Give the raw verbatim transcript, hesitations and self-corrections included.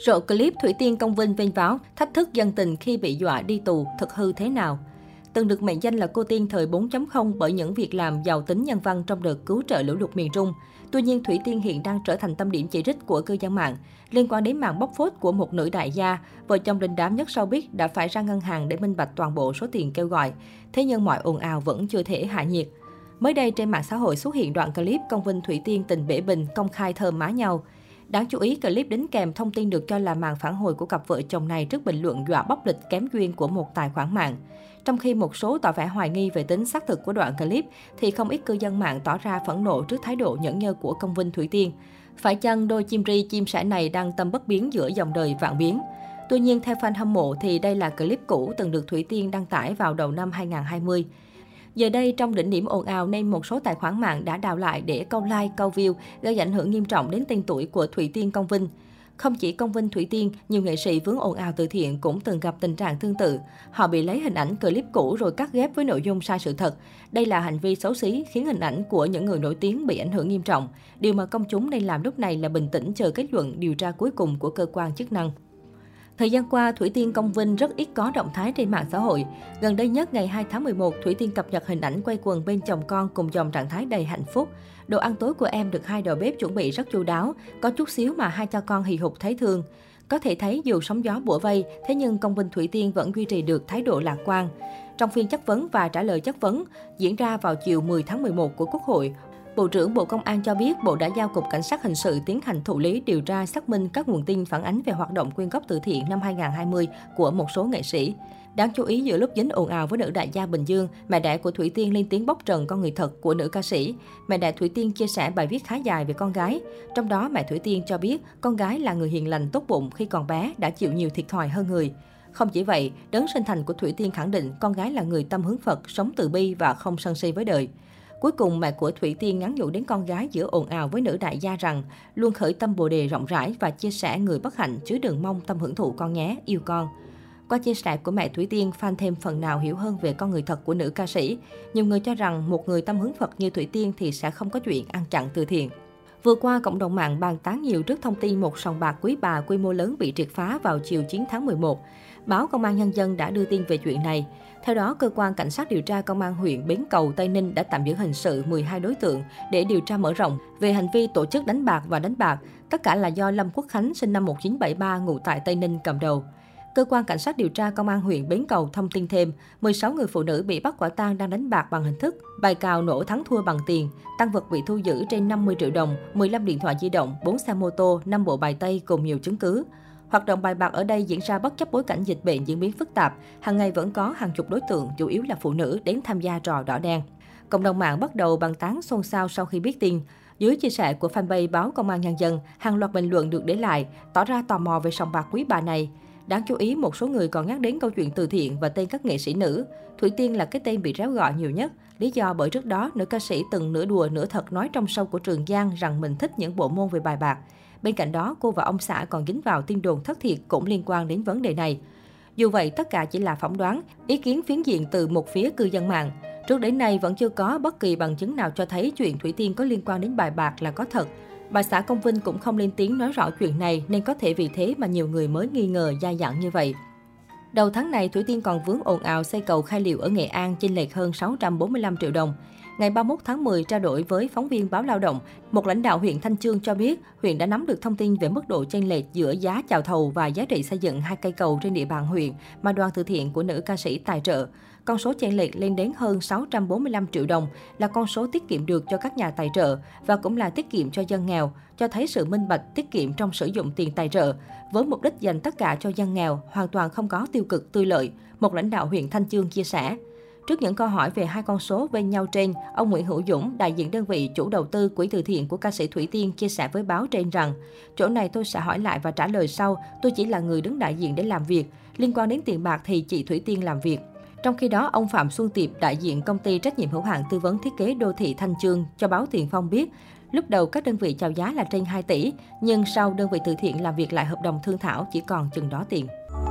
Rộ clip Thủy Tiên Công Vinh vênh váo, thách thức dân tình khi bị dọa đi tù, thực hư thế nào? Từng được mệnh danh là cô Tiên thời bốn chấm không bởi những việc làm giàu tính nhân văn trong đợt cứu trợ lũ lụt miền Trung. Tuy nhiên, Thủy Tiên hiện đang trở thành tâm điểm chỉ trích của cư dân mạng. Liên quan đến màn bóc phốt của một nữ đại gia, vợ chồng đình đám nhất sau biết đã phải ra ngân hàng để minh bạch toàn bộ số tiền kêu gọi. Thế nhưng mọi ồn ào vẫn chưa thể hạ nhiệt. Mới đây, trên mạng xã hội xuất hiện đoạn clip Công Vinh Thủy Tiên tình bể bình công khai thơm má nhau. Đáng chú ý, clip đính kèm thông tin được cho là màn phản hồi của cặp vợ chồng này trước bình luận dọa bóc lịch kém duyên của một tài khoản mạng. Trong khi một số tỏ vẻ hoài nghi về tính xác thực của đoạn clip, thì không ít cư dân mạng tỏ ra phẫn nộ trước thái độ nhẫn nhơ của Công Vinh Thủy Tiên. Phải chăng đôi chim ri chim sẻ này đang tâm bất biến giữa dòng đời vạn biến? Tuy nhiên, theo fan hâm mộ thì đây là clip cũ từng được Thủy Tiên đăng tải vào đầu năm hai nghìn không trăm hai mươi. Giờ đây, trong đỉnh điểm ồn ào nên một số tài khoản mạng đã đào lại để câu like, câu view, gây ảnh hưởng nghiêm trọng đến tên tuổi của Thủy Tiên Công Vinh. Không chỉ Công Vinh Thủy Tiên, nhiều nghệ sĩ vướng ồn ào từ thiện cũng từng gặp tình trạng tương tự. Họ bị lấy hình ảnh clip cũ rồi cắt ghép với nội dung sai sự thật. Đây là hành vi xấu xí khiến hình ảnh của những người nổi tiếng bị ảnh hưởng nghiêm trọng. Điều mà công chúng nên làm lúc này là bình tĩnh chờ kết luận điều tra cuối cùng của cơ quan chức năng. Thời gian qua, Thủy Tiên Công Vinh rất ít có động thái trên mạng xã hội. Gần đây nhất, ngày hai tháng mười một, Thủy Tiên cập nhật hình ảnh quay quần bên chồng con cùng dòng trạng thái đầy hạnh phúc. Đồ ăn tối của em được hai đầu bếp chuẩn bị rất chu đáo, có chút xíu mà hai cha con hì hục thấy thương. Có thể thấy dù sóng gió bủa vây, thế nhưng Công Vinh Thủy Tiên vẫn duy trì được thái độ lạc quan. Trong phiên chất vấn và trả lời chất vấn diễn ra vào chiều mười tháng mười một của Quốc hội, Bộ trưởng Bộ Công an cho biết Bộ đã giao Cục Cảnh sát Hình sự tiến hành thụ lý điều tra xác minh các nguồn tin phản ánh về hoạt động quyên góp từ thiện năm hai nghìn không trăm hai mươi của một số nghệ sĩ. Đáng chú ý, giữa lúc dính ồn ào với nữ đại gia Bình Dương, mẹ đẻ của Thủy Tiên lên tiếng bóc trần con người thật của nữ ca sĩ. Mẹ đẻ Thủy Tiên chia sẻ bài viết khá dài về con gái. Trong đó, mẹ Thủy Tiên cho biết con gái là người hiền lành tốt bụng, khi còn bé đã chịu nhiều thiệt thòi hơn người. Không chỉ vậy, đấng sinh thành của Thủy Tiên khẳng định con gái là người tâm hướng Phật, sống từ bi và không sân si với đời. Cuối cùng, mẹ của Thủy Tiên nhắn nhủ đến con gái giữa ồn ào với nữ đại gia rằng luôn khởi tâm bồ đề rộng rãi và chia sẻ người bất hạnh chứ đừng mong tâm hưởng thụ con nhé, yêu con. Qua chia sẻ của mẹ Thủy Tiên, fan thêm phần nào hiểu hơn về con người thật của nữ ca sĩ. Nhiều người cho rằng một người tâm hướng Phật như Thủy Tiên thì sẽ không có chuyện ăn chặn từ thiện. Vừa qua, cộng đồng mạng bàn tán nhiều trước thông tin một sòng bạc quý bà quy mô lớn bị triệt phá vào chiều chín tháng mười một. Báo Công an Nhân dân đã đưa tin về chuyện này. Theo đó, Cơ quan Cảnh sát điều tra Công an huyện Bến Cầu, Tây Ninh đã tạm giữ hình sự mười hai đối tượng để điều tra mở rộng về hành vi tổ chức đánh bạc và đánh bạc. Tất cả là do Lâm Quốc Khánh, sinh năm một nghìn chín trăm bảy mươi ba, ngụ tại Tây Ninh, cầm đầu. Cơ quan Cảnh sát điều tra Công an huyện Bến Cầu thông tin thêm, mười sáu người phụ nữ bị bắt quả tang đang đánh bạc bằng hình thức bài cào nổ thắng thua bằng tiền. Tang vật bị thu giữ trên năm mươi triệu đồng, mười lăm điện thoại di động, bốn xe mô tô, năm bộ bài tây cùng nhiều chứng cứ. Hoạt động bài bạc ở đây diễn ra bất chấp bối cảnh dịch bệnh diễn biến phức tạp. Hàng ngày vẫn có hàng chục đối tượng, chủ yếu là phụ nữ, đến tham gia trò đỏ đen. Cộng đồng mạng bắt đầu bàn tán xôn xao sau khi biết tin. Dưới chia sẻ của fanpage báo Công an Nhân dân, hàng loạt bình luận được để lại, tỏ ra tò mò về sòng bạc quý bà này. Đáng chú ý, một số người còn nhắc đến câu chuyện từ thiện và tên các nghệ sĩ nữ. Thủy Tiên là cái tên bị réo gọi nhiều nhất. Lý do bởi trước đó, nữ ca sĩ từng nửa đùa nửa thật nói trong show của Trường Giang rằng mình thích những bộ môn về bài bạc. Bên cạnh đó, cô và ông xã còn dính vào tin đồn thất thiệt cũng liên quan đến vấn đề này. Dù vậy, tất cả chỉ là phỏng đoán, ý kiến phiến diện từ một phía cư dân mạng. Trước đến nay, vẫn chưa có bất kỳ bằng chứng nào cho thấy chuyện Thủy Tiên có liên quan đến bài bạc là có thật. Bà xã Công Vinh cũng không lên tiếng nói rõ chuyện này, nên có thể vì thế mà nhiều người mới nghi ngờ dai dẳng như vậy. Đầu tháng này, Thủy Tiên còn vướng ồn ào xây cầu Khai Liệu ở Nghệ An, chênh lệch hơn sáu trăm bốn mươi lăm triệu đồng. Ngày ba mươi mốt tháng mười, trao đổi với phóng viên báo Lao động, một lãnh đạo huyện Thanh Chương cho biết huyện đã nắm được thông tin về mức độ chênh lệch giữa giá chào thầu và giá trị xây dựng hai cây cầu trên địa bàn huyện mà đoàn từ thiện của nữ ca sĩ tài trợ. Con số chênh lệch lên đến hơn sáu trăm bốn mươi lăm triệu đồng là con số tiết kiệm được cho các nhà tài trợ và cũng là tiết kiệm cho dân nghèo, cho thấy sự minh bạch tiết kiệm trong sử dụng tiền tài trợ với mục đích dành tất cả cho dân nghèo, hoàn toàn không có tiêu cực tư lợi, một lãnh đạo huyện Thanh Chương chia sẻ. Trước những câu hỏi về hai con số bên nhau trên, ông Nguyễn Hữu Dũng, đại diện đơn vị chủ đầu tư quỹ từ thiện của ca sĩ Thủy Tiên chia sẻ với báo trên rằng chỗ này tôi sẽ hỏi lại và trả lời sau, tôi chỉ là người đứng đại diện để làm việc, liên quan đến tiền bạc thì chị Thủy Tiên làm việc. Trong khi đó, ông Phạm Xuân Tiệp, đại diện công ty trách nhiệm hữu hạn tư vấn thiết kế đô thị Thanh Chương cho báo Tiền Phong biết, lúc đầu các đơn vị chào giá là trên hai tỷ, nhưng sau đơn vị từ thiện làm việc lại hợp đồng thương thảo chỉ còn chừng đó tiền.